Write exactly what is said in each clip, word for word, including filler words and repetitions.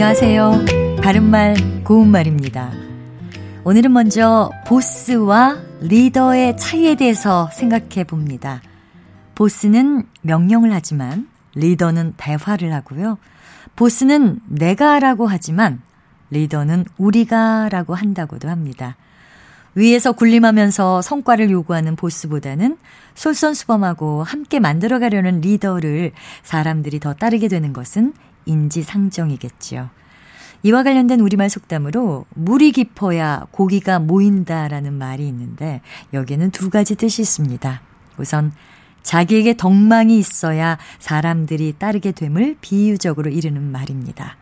안녕하세요. 바른말 고운말입니다. 오늘은 먼저 보스와 리더의 차이에 대해서 생각해 봅니다. 보스는 명령을 하지만 리더는 대화를 하고요. 보스는 내가 라고 하지만 리더는 우리가 라고 한다고도 합니다. 위에서 군림하면서 성과를 요구하는 보스보다는 솔선수범하고 함께 만들어가려는 리더를 사람들이 더 따르게 되는 것은 인지상정이겠죠. 이와 관련된 우리말 속담으로 물이 깊어야 고기가 모인다라는 말이 있는데 여기에는 두 가지 뜻이 있습니다. 우선 자기에게 덕망이 있어야 사람들이 따르게 됨을 비유적으로 이르는 말입니다.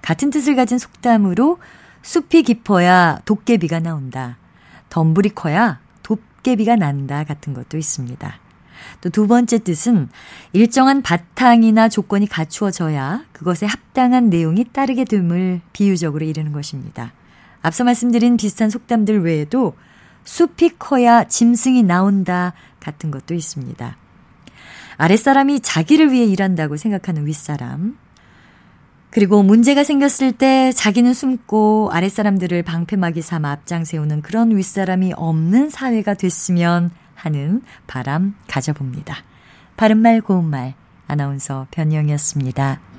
같은 뜻을 가진 속담으로 숲이 깊어야 도깨비가 나온다, 덤불이 커야 도깨비가 난다 같은 것도 있습니다. 또 두 번째 뜻은 일정한 바탕이나 조건이 갖추어져야 그것에 합당한 내용이 따르게 됨을 비유적으로 이르는 것입니다. 앞서 말씀드린 비슷한 속담들 외에도 숲이 커야 짐승이 나온다 같은 것도 있습니다. 아랫사람이 자기를 위해 일한다고 생각하는 윗사람, 그리고 문제가 생겼을 때 자기는 숨고 아랫사람들을 방패막이 삼아 앞장 세우는 그런 윗사람이 없는 사회가 됐으면 하는 바람 가져봅니다. 바른말 고운말 아나운서 변희영이었습니다.